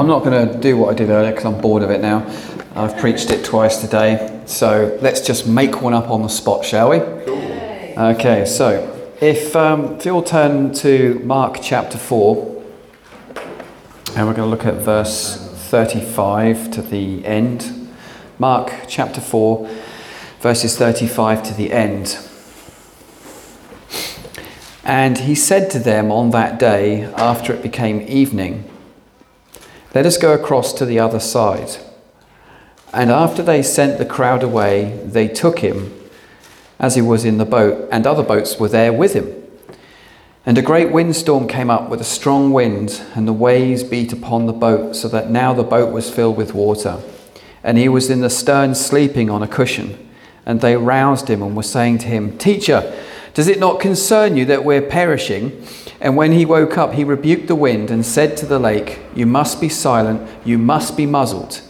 I'm not going to do what I did earlier because I'm bored of it now. I've preached it twice today. So let's just make one up on the spot, shall we? Okay, so if you'll turn to Mark chapter 4, and we're going to look at verse 35 to the end. Mark chapter 4, verses 35 to the end. And he said to them on that day, after it became evening, "Let us go across to the other side." And after they sent the crowd away, they took him as he was in the boat, and other boats were there with him. And a great windstorm came up with a strong wind, and the waves beat upon the boat, so that now the boat was filled with water. And he was in the stern sleeping on a cushion. And they roused him and were saying to him, "Teacher, does it not concern you that we're perishing?" And when he woke up, he rebuked the wind and said to the lake, "You must be silent, you must be muzzled."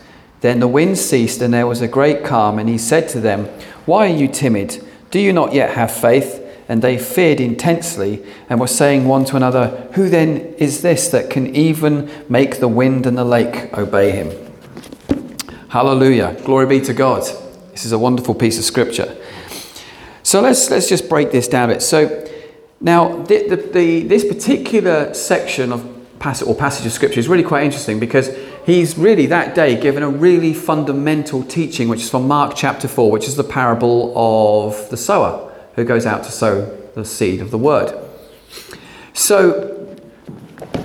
Then the wind ceased and there was a great calm. And he said to them, "Why are you timid? Do you not yet have faith?" And they feared intensely and were saying one to another, "Who then is this that can even make the wind and the lake obey him?" Hallelujah. Glory be to God. This is a wonderful piece of scripture. So let's just break this down a bit. So now this particular section of passage of scripture is really quite interesting because he's really that day given a really fundamental teaching, which is from Mark chapter 4, which is the parable of the sower who goes out to sow the seed of the word. So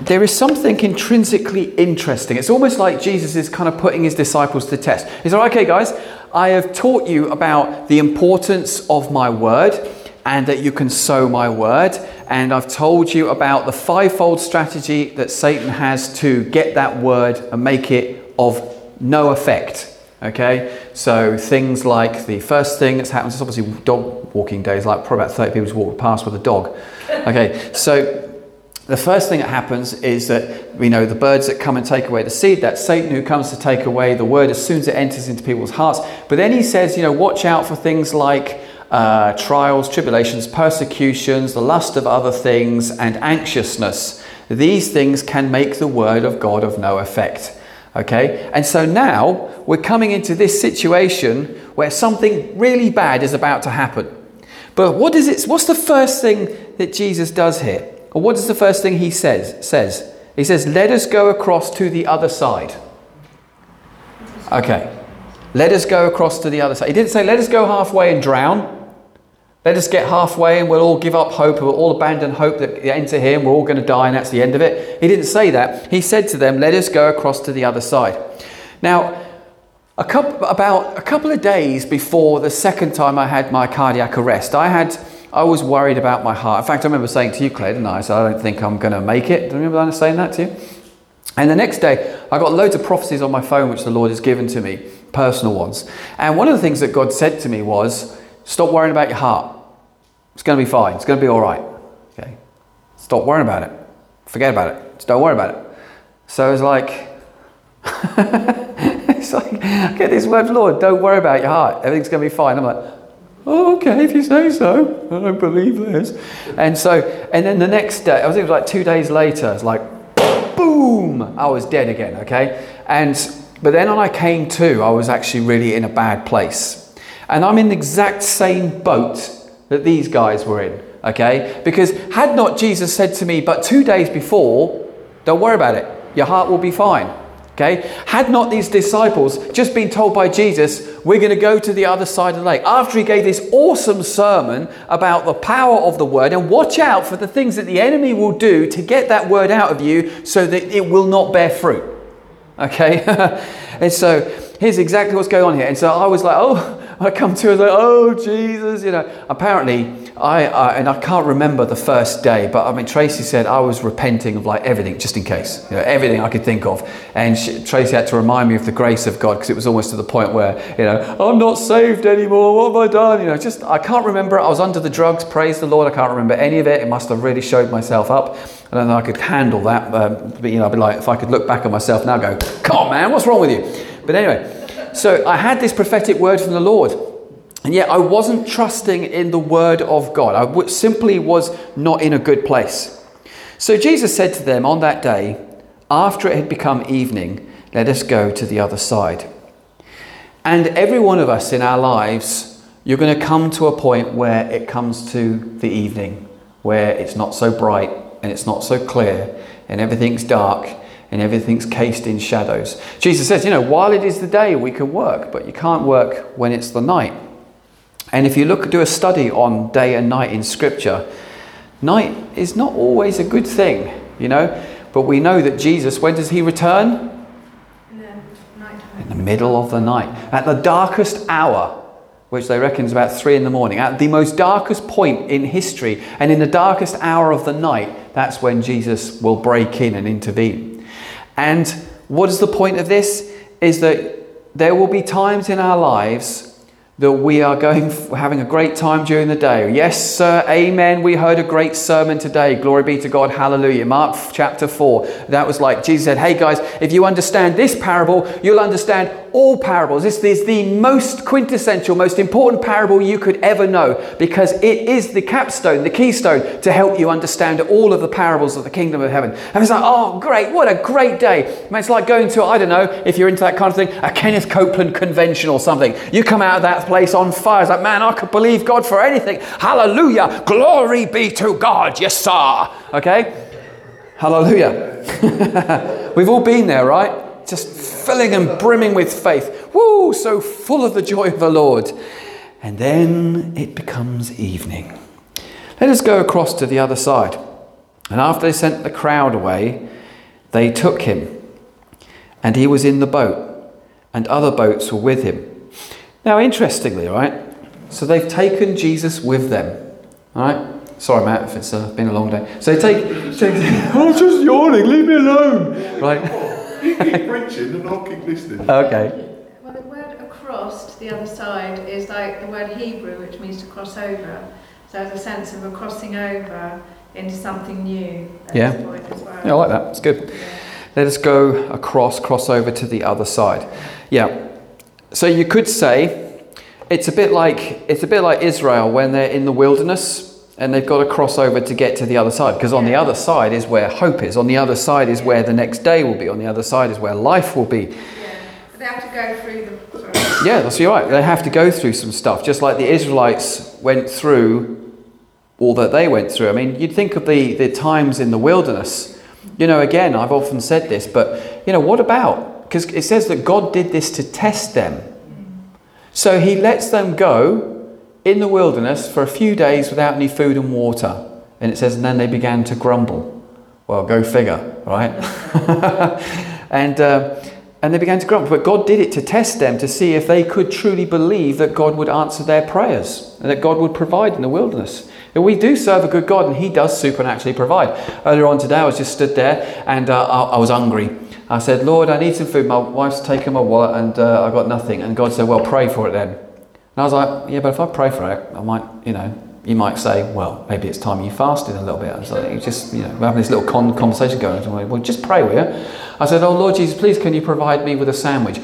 there is something intrinsically interesting. It's almost like Jesus is kind of putting his disciples to the test. He's like, "Okay, guys, I have taught you about the importance of my word and that you can sow my word. And I've told you about the fivefold strategy that Satan has to get that word and make it of no effect." Okay, so things like the first thing that's happens is obviously dog walking days, like probably about 30 people just walk past with a dog. Okay, so the first thing that happens is that we know the birds that come and take away the seed, that Satan who comes to take away the word as soon as it enters into people's hearts. But then he says, watch out for things like trials, tribulations, persecutions, the lust of other things, and anxiousness. These things can make the word of God of no effect. Okay, and so now we're coming into this situation where something really bad is about to happen. But what is it? What's the first thing that Jesus does here? Or what is the first thing he says? He says, "Let us go across to the other side." Okay, let us go across to the other side. He didn't say, "Let us go halfway and drown. Let us get halfway and we'll all give up hope. We'll all abandon hope that the end to here and we're all going to die and that's the end of it." He didn't say that. He said to them, "Let us go across to the other side." Now, about a couple of days before the second time I had my cardiac arrest, I was worried about my heart. In fact, I remember saying to you, Claire, didn't I? So I don't think I'm going to make it. Do you remember saying that to you? And the next day, I got loads of prophecies on my phone, which the Lord has given to me, personal ones. And one of the things that God said to me was, "Stop worrying about your heart. It's going to be fine. It's going to be all right. Okay, stop worrying about it. Forget about it. Just don't worry about it." So it was like, it's like, get this word, Lord. Don't worry about your heart. Everything's going to be fine. I'm like, "Oh, okay, if you say so. I don't believe this." And then the next day, I think it was like 2 days later, it's like, boom, I was dead again, okay? But then when I came to, I was actually really in a bad place. And I'm in the exact same boat that these guys were in, okay? Because had not Jesus said to me, but 2 days before, "Don't worry about it, your heart will be fine," okay? Had not these disciples just been told by Jesus, "We're going to go to the other side of the lake," after he gave this awesome sermon about the power of the word and watch out for the things that the enemy will do to get that word out of you so that it will not bear fruit. Okay? And so here's exactly what's going on here. And so I was like, I come to, I was like, "Oh, Jesus," Apparently, I can't remember the first day, but I mean, Tracy said I was repenting of like everything, just in case, everything I could think of. And Tracy had to remind me of the grace of God because it was almost to the point where, "I'm not saved anymore. What have I done?" I can't remember. I was under the drugs. Praise the Lord. I can't remember any of it. It must have really showed myself up. I don't know I could handle that. But, I'd be like, if I could look back on myself now, go, "Come on, man, what's wrong with you?" But anyway. So I had this prophetic word from the Lord, and yet I wasn't trusting in the word of God. I simply was not in a good place. So Jesus said to them on that day, After it had become evening, let us go to the other side. And every one of us in our lives, you're going to come to a point where it comes to the evening, where it's not so bright and it's not so clear and everything's dark and everything's cased in shadows. Jesus says, you know, while it is the day, we can work, but you can't work when it's the night. And if you do a study on day and night in Scripture, night is not always a good thing, you know. But we know that Jesus, when does he return? In the middle of the night, at the darkest hour, which they reckon is about 3 a.m, at the most darkest point in history, and in the darkest hour of the night, that's when Jesus will break in and intervene. And what is the point of this? Is that there will be times in our lives that we are having a great time during the day. Yes, sir, amen, we heard a great sermon today. Glory be to God, hallelujah. Mark chapter 4, that was like Jesus said, hey guys, if you understand this parable, you'll understand all parables. This is the most quintessential, most important parable you could ever know, because it is the capstone, the keystone to help you understand all of the parables of the kingdom of heaven. And it's like, oh great, what a great day. Man, it's like going to, I don't know, if you're into that kind of thing, a Kenneth Copeland convention or something. You come out of that place on fire. It's like, man, I could believe God for anything. Hallelujah. Glory be to God. Yes, sir. Okay? Hallelujah. We've all been there, right? Just filling and brimming with faith. Woo, so full of the joy of the Lord. And then it becomes evening. Let us go across to the other side. And after they sent the crowd away, they took him. And he was in the boat. And other boats were with him. Now, interestingly, right, so they've taken Jesus with them, right? Sorry, Matt, if it's been a long day. So they take I'm just yawning, leave me alone, right? You keep preaching and I'll keep listening. Okay. Well, the word across to the other side is like the word Hebrew, which means to cross over. So there's a sense of a crossing over into something new. Yeah. As well. Yeah, I like that. It's good. Yeah. Let us go across, cross over to the other side. Yeah. So you could say it's a bit like Israel when they're in the wilderness and they've got to cross over to get to the other side, because on the other side is where hope is. On the other side is where the next day will be. On the other side is where life will be. Yeah, but they have to go through the. Sorry. Yeah, that's right. They have to go through some stuff, just like the Israelites went through all that they went through. I mean, you'd think of the times in the wilderness. You know, again, I've often said this, but you know, what about? Because it says that God did this to test them. So he lets them go in the wilderness for a few days without any food and water. And it says, and then they began to grumble. Well, go figure, right? And they began to grumble. But God did it to test them, to see if they could truly believe that God would answer their prayers and that God would provide in the wilderness. We do serve a good God, and he does supernaturally provide. Earlier on today, I was just stood there, and I was hungry. I said, Lord, I need some food. My wife's taken my wallet, and I got nothing. And God said, well, pray for it then. And I was like, yeah, but if I pray for it, I might, you know, you might say, well, maybe it's time you fasted a little bit. I was like, you just, you know, we're having this little conversation going on. Well, just pray, will you? I said, oh, Lord Jesus, please, can you provide me with a sandwich?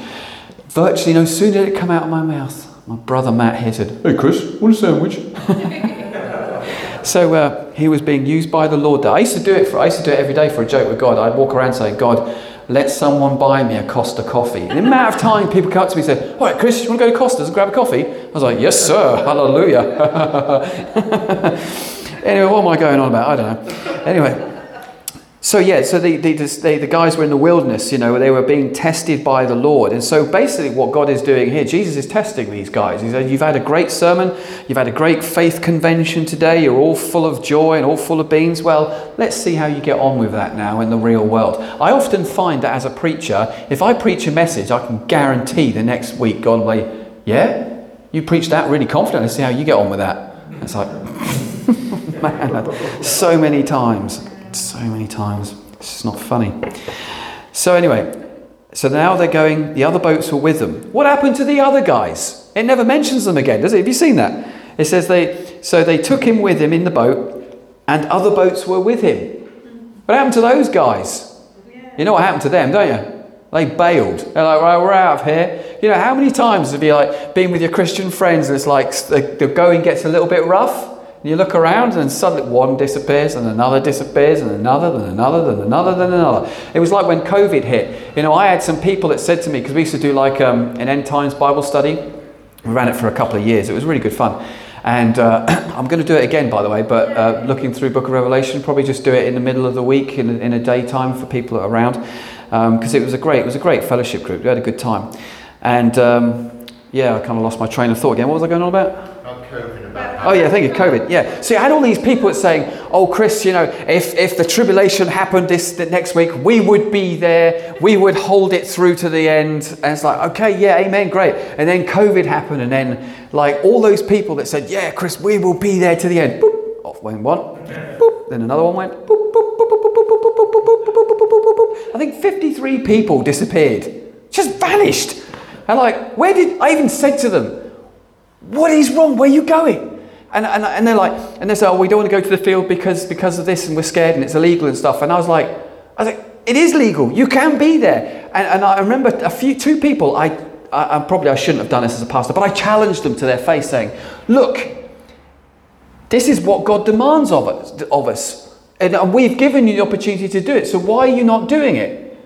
Virtually no sooner did it come out of my mouth, my brother Matt here said, hey, Chris, want a sandwich? So he was being used by the Lord there. I used to do it every day for a joke with God. I'd walk around saying, God, let someone buy me a Costa coffee. And in a matter of time, people come up to me and say, all right, Chris, you want to go to Costa's and grab a coffee? I was like, yes, sir. Hallelujah. Anyway, what am I going on about? I don't know. Anyway. So yeah, so the guys were in the wilderness, you know, they were being tested by the Lord. And so basically what God is doing here, Jesus is testing these guys. He said, you've had a great sermon, you've had a great faith convention today, you're all full of joy and all full of beans. Well, let's see how you get on with that now in the real world. I often find that as a preacher, if I preach a message, I can guarantee the next week God will be, yeah, you preached that really confidently, see how you get on with that. It's like, man, so many times. It's just not funny. So anyway, so now they're going, the other boats were with them. What happened to the other guys? It never mentions them again, does it? Have you seen that? It says they took him with him in the boat, and other boats were with him. What happened to those guys? You know what happened to them, don't you? They bailed. They're like, right, we're out of here. You know, how many times have you like been with your Christian friends and it's like the going gets a little bit rough? And you look around and suddenly one disappears and another disappears and another, then another, then another, then another. It was like when COVID hit. You know, I had some people that said to me, because we used to do like an end times Bible study. We ran it for a couple of years. It was really good fun. And I'm going to do it again, by the way, but looking through Book of Revelation, probably just do it in the middle of the week in a daytime for people that are around, because it was a great fellowship group. We had a good time. And I kind of lost my train of thought again. What was I going on about? Oh yeah, thank you, COVID. Yeah. So you had all these people that saying, "Oh, Chris, you know, if the tribulation happened next week, we would be there. We would hold it through to the end." And it's like, okay, yeah, amen, great. And then COVID happened, and then like all those people that said, "Yeah, Chris, we will be there to the end." Boop, off went one. Boop, then another one went. Boop, boop, boop, boop, boop, boop, boop, boop, boop, boop, boop, boop, boop. I think 53 people disappeared, just vanished. And like, where did I even said to them? What is wrong? Where are you going? And they're like, and they say, oh, we don't want to go to the field because of this, and we're scared, and it's illegal and stuff. And I was like, it is legal. You can be there. And I remember two people. I probably shouldn't have done this as a pastor, but I challenged them to their face, saying, look, this is what God demands of us, and we've given you the opportunity to do it. So why are you not doing it?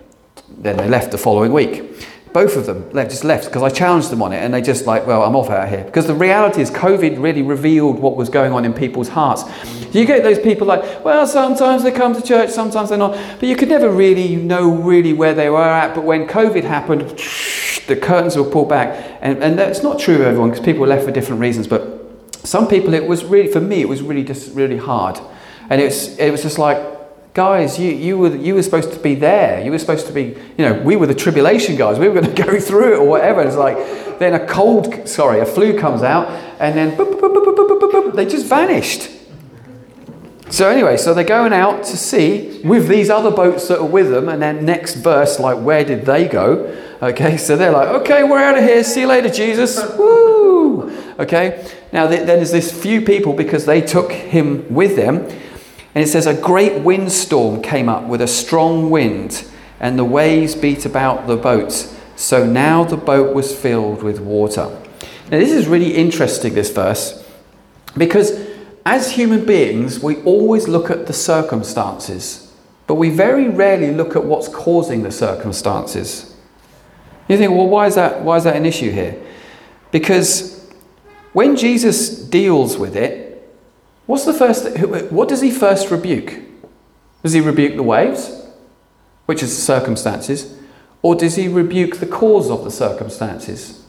Then they left the following week. Both of them left because I challenged them on it, and they just like, well, I'm off out of here. Because the reality is COVID really revealed what was going on in people's hearts. You get those people like, well, sometimes they come to church, sometimes they're not. But you could never really know where they were at. But when COVID happened, the curtains were pulled back. And that's not true of everyone, because people were left for different reasons. But some people, it was really, for me, it was really just really hard. And it was just like, guys, you were supposed to be there. You were supposed to be, you know, we were the tribulation guys. We were going to go through it or whatever. It's like, then a flu comes out, and then boop, boop, boop, boop, boop, boop, boop, they just vanished. So anyway, so they're going out to sea with these other boats that are with them, and then next verse, like, where did they go? Okay, so they're like, okay, we're out of here. See you later, Jesus. Woo! Okay, now then there's this few people because they took him with them. And it says, a great windstorm came up with a strong wind, and the waves beat about the boat. So now the boat was filled with water. Now this is really interesting, this verse, because as human beings, we always look at the circumstances, but we very rarely look at what's causing the circumstances. You think, well, why is that an issue here? Because when Jesus deals with it, what does he first rebuke? Does he rebuke the waves, which is the circumstances, or does he rebuke the cause of the circumstances?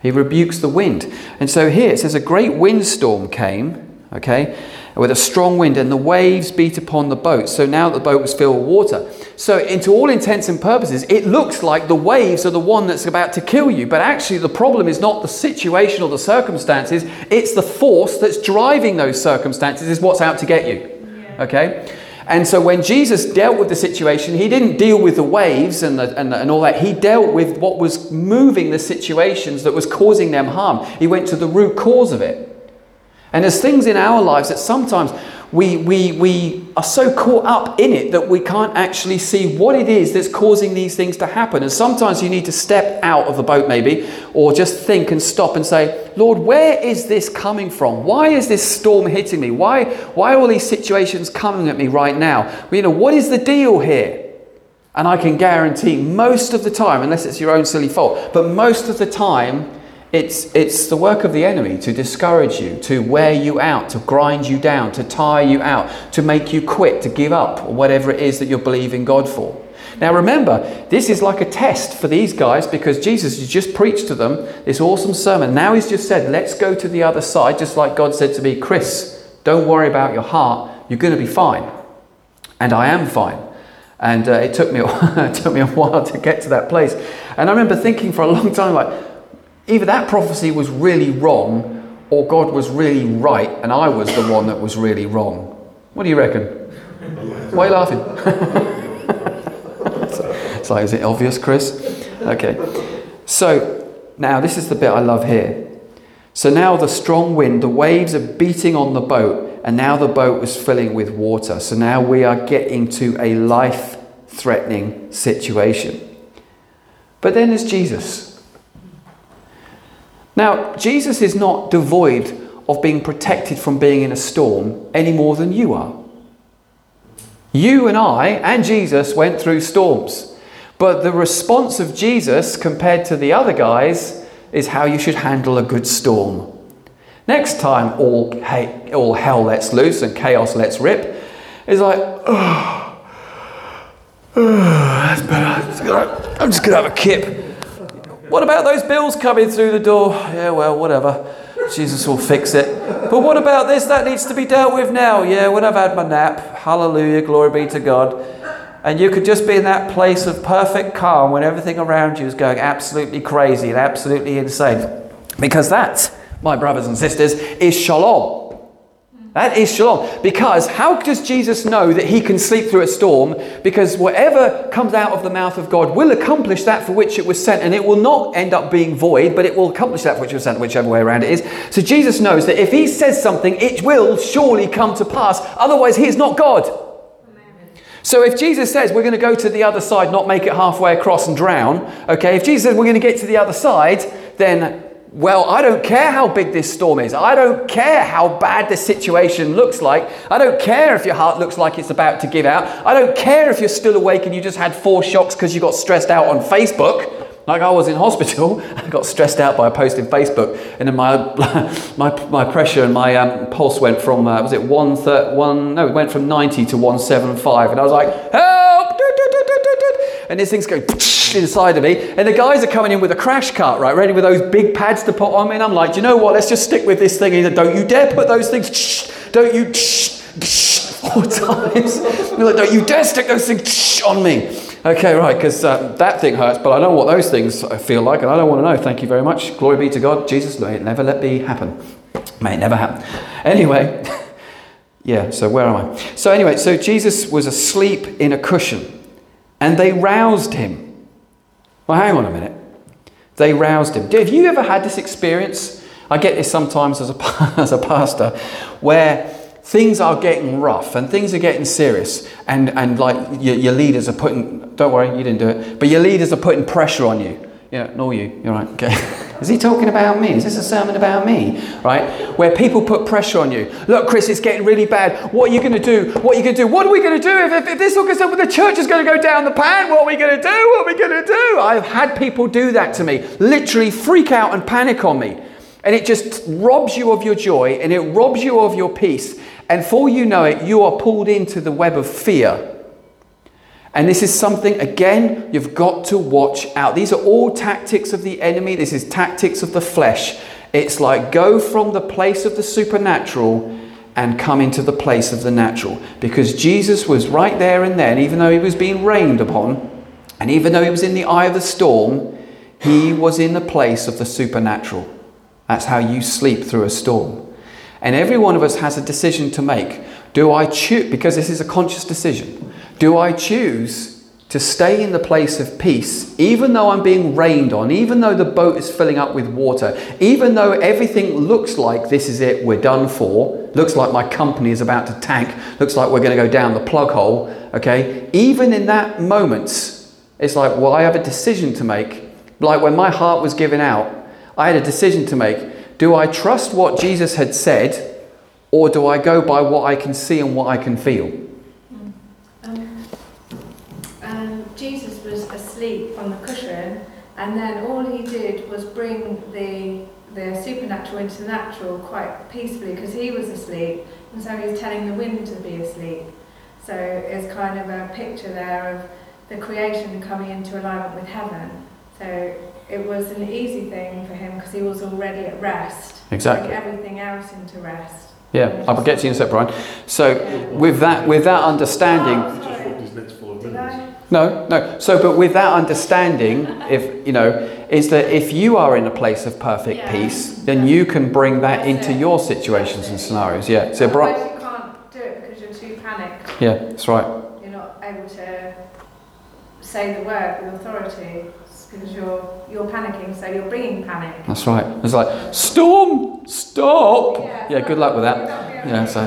He rebukes the wind. And so here it says a great windstorm came, okay, with a strong wind, and the waves beat upon the boat. So now the boat was filled with water. So into all intents and purposes, it looks like the waves are the one that's about to kill you. But actually the problem is not the situation or the circumstances. It's the force that's driving those circumstances is what's out to get you. Yeah. Okay. And so when Jesus dealt with the situation, he didn't deal with the waves and all that. He dealt with what was moving the situations that was causing them harm. He went to the root cause of it. And there's things in our lives that sometimes we are so caught up in it that we can't actually see what it is that's causing these things to happen. And sometimes you need to step out of the boat maybe, or just think and stop and say, Lord, where is this coming from? Why is this storm hitting me? Why are all these situations coming at me right now? You know, what is the deal here? And I can guarantee most of the time, unless it's your own silly fault, but most of the time, it's the work of the enemy to discourage you, to wear you out, to grind you down, to tire you out, to make you quit, to give up, or whatever it is that you're believing God for. Now remember, this is like a test for these guys, because Jesus has just preached to them this awesome sermon. Now he's just said, let's go to the other side, just like God said to me, Chris, don't worry about your heart, you're going to be fine. And I am fine. And it took me a while to get to that place. And I remember thinking for a long time, like, either that prophecy was really wrong, or God was really right, and I was the one that was really wrong. What do you reckon? Why are you laughing? It's like, is it obvious, Chris? Okay. So, now this is the bit I love here. So now the strong wind, the waves are beating on the boat, and now the boat was filling with water. So now we are getting to a life-threatening situation. But then there's Jesus. Now, Jesus is not devoid of being protected from being in a storm any more than you are. You and I and Jesus went through storms, but the response of Jesus compared to the other guys is how you should handle a good storm. Next time all hell lets loose and chaos lets rip, it's like, that's better. I'm just going to have a kip. What about those bills coming through the door? Yeah, well, whatever. Jesus will fix it. But what about this? That needs to be dealt with now. Yeah, when I've had my nap. Hallelujah, glory be to God. And you could just be in that place of perfect calm when everything around you is going absolutely crazy and absolutely insane. Because that, my brothers and sisters, is shalom. That is shalom. Because how does Jesus know that he can sleep through a storm? Because whatever comes out of the mouth of God will accomplish that for which it was sent, and it will not end up being void, but it will accomplish that for which it was sent, whichever way around it is. So Jesus knows that if he says something, it will surely come to pass. Otherwise, he is not God. Amen. So if Jesus says we're going to go to the other side, not make it halfway across and drown, okay, if Jesus says we're going to get to the other side, then... well, I don't care how big this storm is. I don't care how bad this situation looks like. I don't care if your heart looks like it's about to give out. I don't care if you're still awake and you just had 4 shocks because you got stressed out on Facebook. Like I was in hospital, I got stressed out by a post in Facebook, and then my pressure and my pulse went from was it 131? No, it went from 90 to 175, and I was like, help! And this thing's going inside of me, and the guys are coming in with a crash cart, right, ready with those big pads to put on me, and I'm like, do you know what? Let's just stick with this thing. He said, don't you dare put those things. Don't you 4 times. Like, don't you dare stick those things on me. Okay, right, because that thing hurts, but I know what those things feel like, and I don't want to know. Thank you very much. Glory be to God. Jesus, may it never let me happen. May it never happen. Anyway, yeah, so where am I? So anyway, so Jesus was asleep in a cushion, and they roused him. Well, hang on a minute. They roused him. Have you ever had this experience? I get this sometimes as a pastor, where... things are getting rough and things are getting serious, and like your leaders are putting, don't worry, you didn't do it, but your leaders are putting pressure on you. Yeah, no, you're right, okay. Is he talking about me? Is this a sermon about me? Right? Where people put pressure on you. Look, Chris, it's getting really bad. What are you going to do? What are you going to do? What are we going to do? If this all goes up, the church is going to go down the pan. What are we going to do? What are we going to do? I've had people do that to me, literally freak out and panic on me. And it just robs you of your joy, and it robs you of your peace. And for you know it, you are pulled into the web of fear. And this is something, again, you've got to watch out. These are all tactics of the enemy. This is tactics of the flesh. It's like go from the place of the supernatural and come into the place of the natural. Because Jesus was right there and then, even though he was being rained upon, and even though he was in the eye of the storm, he was in the place of the supernatural. That's how you sleep through a storm. And every one of us has a decision to make. Do I choose, because this is a conscious decision, do I choose to stay in the place of peace, even though I'm being rained on, even though the boat is filling up with water, even though everything looks like this is it, we're done for, looks like my company is about to tank, looks like we're going to go down the plug hole, okay? Even in that moment, it's like, well, I have a decision to make. Like when my heart was given out, I had a decision to make. Do I trust what Jesus had said, or do I go by what I can see and what I can feel? Jesus was asleep on the cushion, and then all he did was bring the supernatural into the natural quite peacefully, because he was asleep, and so he was telling the wind to be asleep. So it's kind of a picture there of the creation coming into alignment with heaven. So it was an easy thing for him because he was already at rest. Exactly. Like everything else into rest. Yeah, I'll get to you in a sec, Brian. So with that understanding... Oh, just what these next 4 minutes. No. So, but with that understanding, if you know, is that if you are in a place of perfect peace, then you can bring that into your situations and scenarios. Yeah. So, Brian... you can't do it because you're too panicked. Yeah, that's right. You're not able to say the word with authority. Because you're panicking, so you're bringing panic. That's right. It's like, storm, stop. Yeah, good luck with that. Yeah, so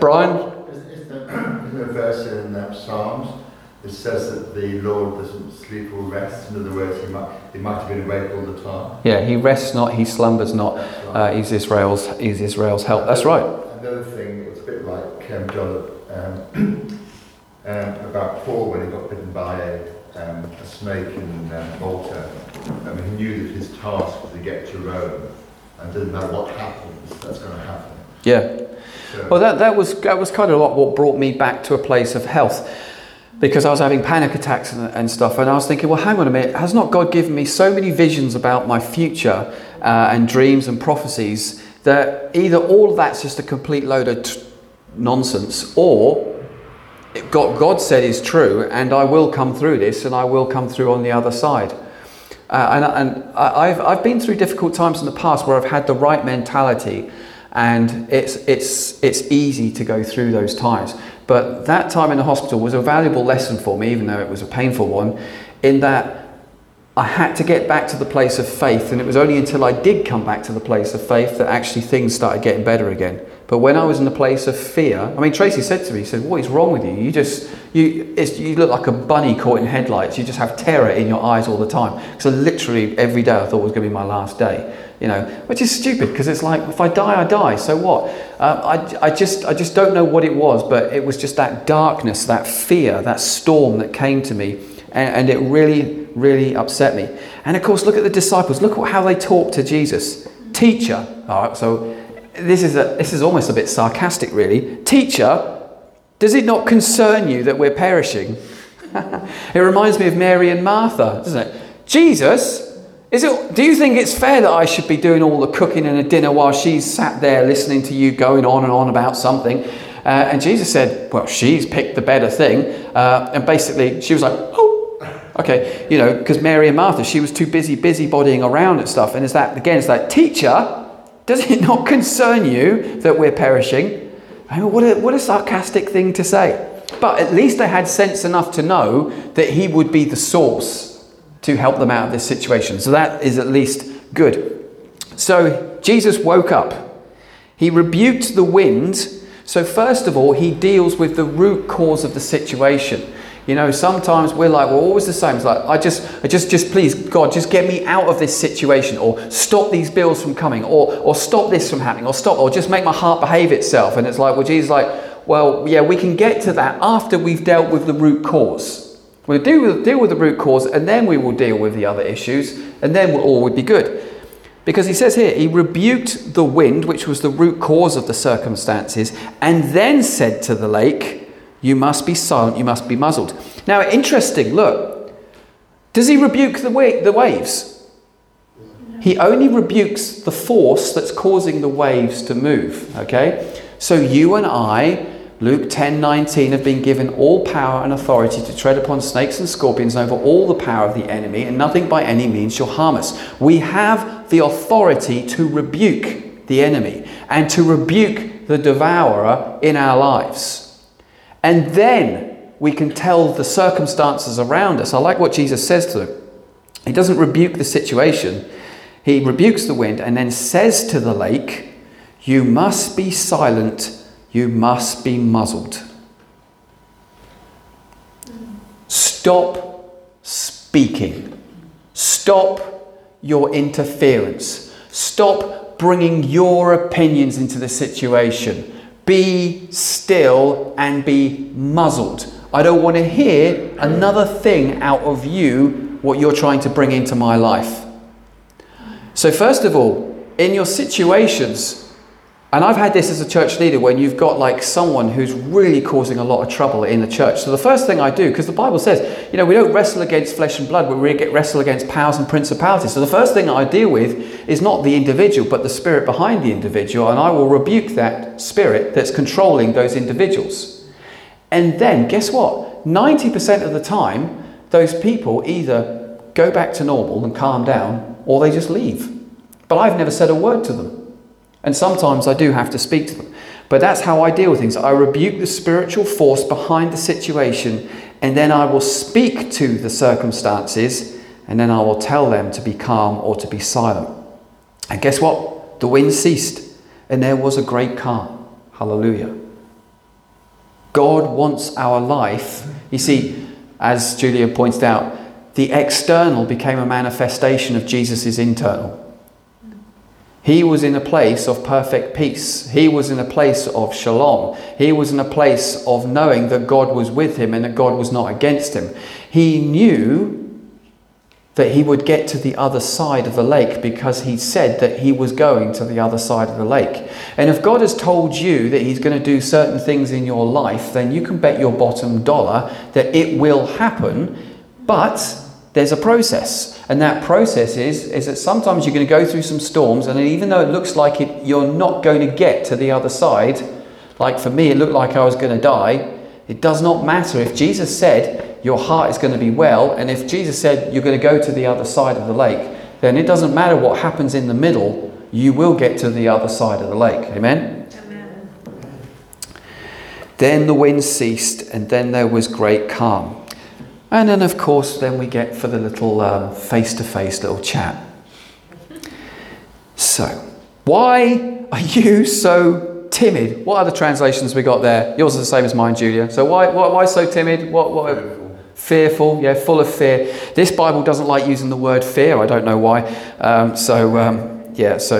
Brian? Is the verse in Psalms it says that the Lord doesn't sleep or rest. In other words, he might have been awake all the time. Yeah, he rests not, he slumbers not. Right. He's Israel's help. That's right. Another thing, it's a bit like John about Paul when he got bitten by a snake in Malta. I mean, he knew that his task was to get to Rome, and didn't know what happens. That's going to happen. Yeah. So, well, that was kind of what brought me back to a place of health. Because I was having panic attacks and stuff, and I was thinking, well, hang on a minute, has not God given me so many visions about my future and dreams and prophecies that either all of that's just a complete load of nonsense, or God said is true, and I will come through this, and I will come through on the other side. And I've been through difficult times in the past where I've had the right mentality, and it's easy to go through those times. But that time in the hospital was a valuable lesson for me, even though it was a painful one, in that I had to get back to the place of faith. And it was only until I did come back to the place of faith that actually things started getting better again. But when I was in the place of fear, I mean, Tracy said to me, he said, what is wrong with you? You look like a bunny caught in headlights. You just have terror in your eyes all the time. So literally every day I thought was going to be my last day. You know, which is stupid, because it's like, if I die, I die. So what? I just don't know what it was, but it was just that darkness, that fear, that storm that came to me, and it really, really upset me. And of course, look at the disciples. Look at how they talk to Jesus. Teacher. All right. So this is almost a bit sarcastic, really. Teacher, does it not concern you that we're perishing? It reminds me of Mary and Martha, doesn't it? Jesus. Do you think it's fair that I should be doing all the cooking and the dinner while she's sat there listening to you going on and on about something? And Jesus said, well, she's picked the better thing. And basically she was like, oh, okay. You know, because Mary and Martha, she was too busybodying around and stuff. And it's that teacher, does it not concern you that we're perishing? I mean, what a sarcastic thing to say. But at least they had sense enough to know that he would be the source to help them out of this situation. So that is at least good. So Jesus woke up. He rebuked the wind. So first of all, he deals with the root cause of the situation. You know, sometimes we're like, we're always the same. It's like, I just please, God, just get me out of this situation, or stop these bills from coming, or stop this from happening, or just make my heart behave itself. And it's like, well, Jesus, like, well, yeah, we can get to that after we've dealt with the root cause. We'll deal with the root cause, and then we will deal with the other issues, and then all would be good. Because he says here, he rebuked the wind, which was the root cause of the circumstances, and then said to the lake, you must be silent, you must be muzzled. Now, interesting, look. Does he rebuke the waves? No. He only rebukes the force that's causing the waves to move, okay? So you and I, Luke 10:19, have been given all power and authority to tread upon snakes and scorpions and over all the power of the enemy, and nothing by any means shall harm us. We have the authority to rebuke the enemy and to rebuke the devourer in our lives. And then we can tell the circumstances around us. I like what Jesus says to them. He doesn't rebuke the situation. He rebukes the wind and then says to the lake, you must be silent, you must be muzzled. Stop speaking. Stop your interference. Stop bringing your opinions into the situation. Be still and be muzzled. I don't want to hear another thing out of you, what you're trying to bring into my life. So first of all, in your situations, and I've had this as a church leader when you've got like someone who's really causing a lot of trouble in the church. So the first thing I do, because the Bible says, you know, we don't wrestle against flesh and blood, we wrestle against powers and principalities. So the first thing I deal with is not the individual, but the spirit behind the individual. And I will rebuke that spirit that's controlling those individuals. And then guess what? 90% of the time, those people either go back to normal and calm down, or they just leave. But I've never said a word to them. And sometimes I do have to speak to them. But that's how I deal with things. I rebuke the spiritual force behind the situation, and then I will speak to the circumstances, and then I will tell them to be calm or to be silent. And guess what? The wind ceased, and there was a great calm. Hallelujah. God wants our life. You see, as Julia pointed out, the external became a manifestation of Jesus' internal. He was in a place of perfect peace. He was in a place of shalom. He was in a place of knowing that God was with him and that God was not against him. He knew that he would get to the other side of the lake because he said that he was going to the other side of the lake. And if God has told you that he's going to do certain things in your life, then you can bet your bottom dollar that it will happen, but there's a process. And that process is that sometimes you're going to go through some storms, and even though it looks like it, you're not going to get to the other side, like for me it looked like I was going to die, it does not matter. If Jesus said your heart is going to be well, and if Jesus said you're going to go to the other side of the lake, then it doesn't matter what happens in the middle, you will get to the other side of the lake. Amen? Amen. Then the wind ceased, and then there was great calm. And then, of course, then we get for the little face-to-face little chat. So, why are you so timid? What other translations we got there? Yours are the same as mine, Julia. So why so timid? What? Fearful. Yeah, full of fear. This Bible doesn't like using the word fear. I don't know why. So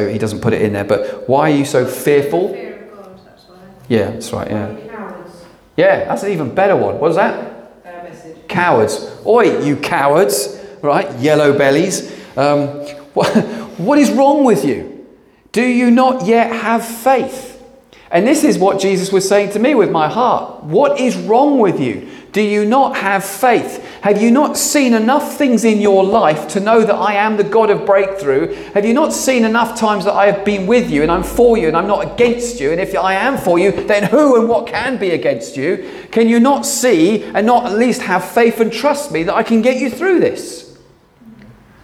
he doesn't put it in there. But why are you so fearful? Fear of God, that's why. Yeah, that's right, yeah. Cowards. Yeah, that's an even better one. What was that? Cowards. Oi, you cowards, right? Yellow bellies. What is wrong with you? Do you not yet have faith? And this is what Jesus was saying to me with my heart. What is wrong with you? Do you not have faith? Have you not seen enough things in your life to know that I am the God of breakthrough? Have you not seen enough times that I have been with you and I'm for you and I'm not against you? And if I am for you, then who and what can be against you? Can you not see and not at least have faith and trust me that I can get you through this?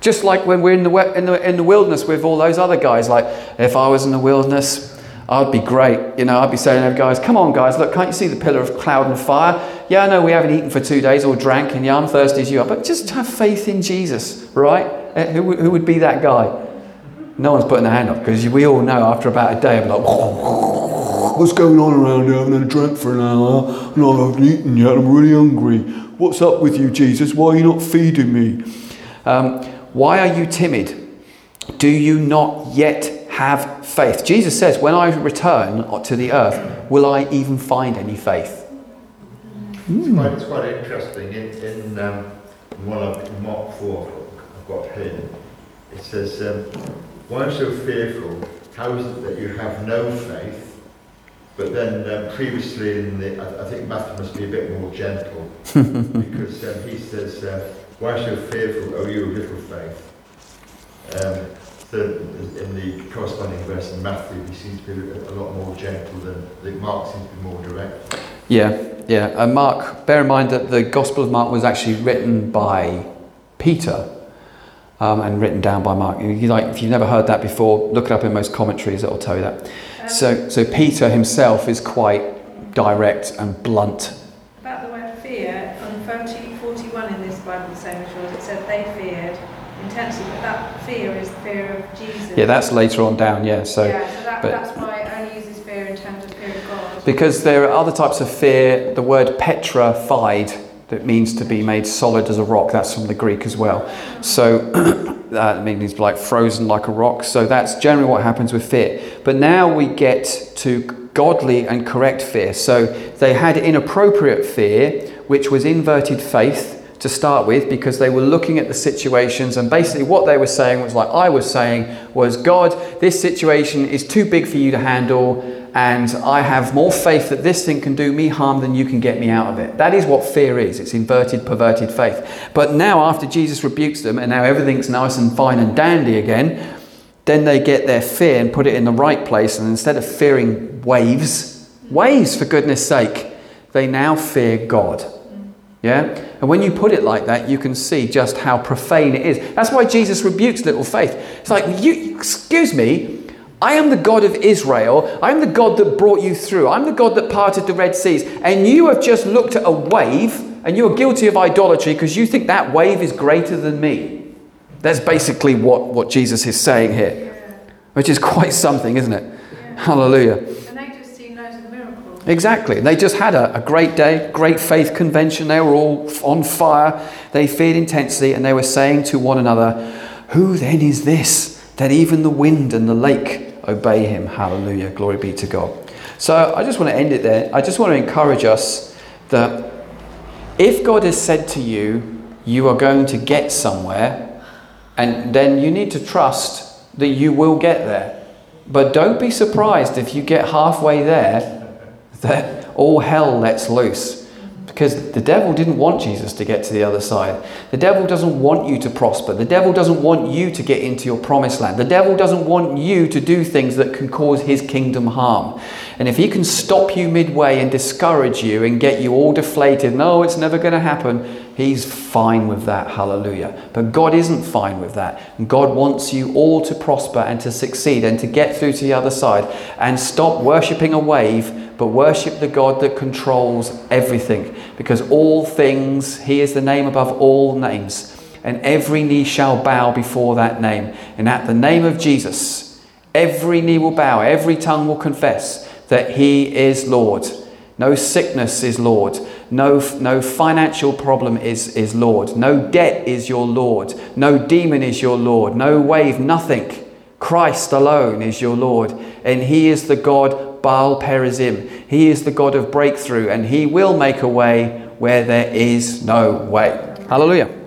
Just like when we're in the wilderness with all those other guys, like, if I was in the wilderness, I'd be great. You know, I'd be saying to guys, come on guys, look, can't you see the pillar of cloud and fire? Yeah, I know we haven't eaten for 2 days or drank, and yeah, I'm thirsty as you are, but just have faith in Jesus, right? Who would be that guy? No one's putting their hand up, because we all know after about a day, I'd be like, what's going on around here? I haven't had a drink for an hour, and I haven't eaten yet, I'm really hungry. What's up with you, Jesus? Why are you not feeding me? Why are you timid? Do you not yet have faith? Jesus says, when I return to the earth, will I even find any faith? It's quite interesting. In one of Mark 4, I've got here, it says, why so fearful? How is it that you have no faith? But then previously, I think Matthew must be a bit more gentle, because he says, why so fearful, O you of little faith? In the corresponding verse in Matthew, he seems to be a lot more gentle than Mark seems to be more direct. Yeah. And Mark, bear in mind that the Gospel of Mark was actually written by Peter and written down by Mark. If you've never heard that before, look it up in most commentaries, it'll tell you that. So Peter himself is quite direct and blunt. About the word fear, on 40:41 in this Bible, the same as yours, it said they feared intensely, but that fear is the fear of Jesus. Yeah, that's later on down, yeah. So that's why it only uses fear in terms of fear of God. Because there are other types of fear, the word petrified, that means to be made solid as a rock, that's from the Greek as well. Mm-hmm. So that means like frozen like a rock, so that's generally what happens with fear. But now we get to godly and correct fear. So they had inappropriate fear, which was inverted faith, to start with, because they were looking at the situations, and basically what they were saying was like I was saying was, God, this situation is too big for you to handle, and I have more faith that this thing can do me harm than you can get me out of it. That is what fear is. It's inverted, perverted faith. But now after Jesus rebukes them, and now everything's nice and fine and dandy again, then they get their fear and put it in the right place, and instead of fearing waves for goodness sake, they now fear God. Yeah? And when you put it like that, you can see just how profane it is. That's why Jesus rebukes little faith. It's like, excuse me, I am the God of Israel. I'm the God that brought you through. I'm the God that parted the Red Seas. And you have just looked at a wave, and you're guilty of idolatry because you think that wave is greater than me. That's basically what Jesus is saying here, which is quite something, isn't it? Yeah. Hallelujah. And they just see loads of miracles. Exactly. They just had a great day, great faith convention. They were all on fire. They feared intensely, and they were saying to one another, "Who then is this, that even the wind and the lake obey him?" Hallelujah. Glory be to God. So I just want to end it there. I just want to encourage us that if God has said to you, you are going to get somewhere, and then you need to trust that you will get there. But don't be surprised if you get halfway there, that all hell lets loose, because the devil didn't want Jesus to get to the other side. The devil doesn't want you to prosper. The devil doesn't want you to get into your promised land. The devil doesn't want you to do things that can cause his kingdom harm. And if he can stop you midway and discourage you and get you all deflated, no, it's never going to happen, he's fine with that. Hallelujah. But God isn't fine with that. And God wants you all to prosper and to succeed and to get through to the other side, and stop worshipping a wave, but worship the God that controls everything, because all things, he is the name above all names, and every knee shall bow before that name. And at the name of Jesus, every knee will bow, every tongue will confess that he is Lord. No sickness is Lord. No financial problem is Lord. No debt is your Lord. No demon is your Lord. No wave, nothing. Christ alone is your Lord. And he is the God Baal Perazim. He is the God of breakthrough, and he will make a way where there is no way. Hallelujah.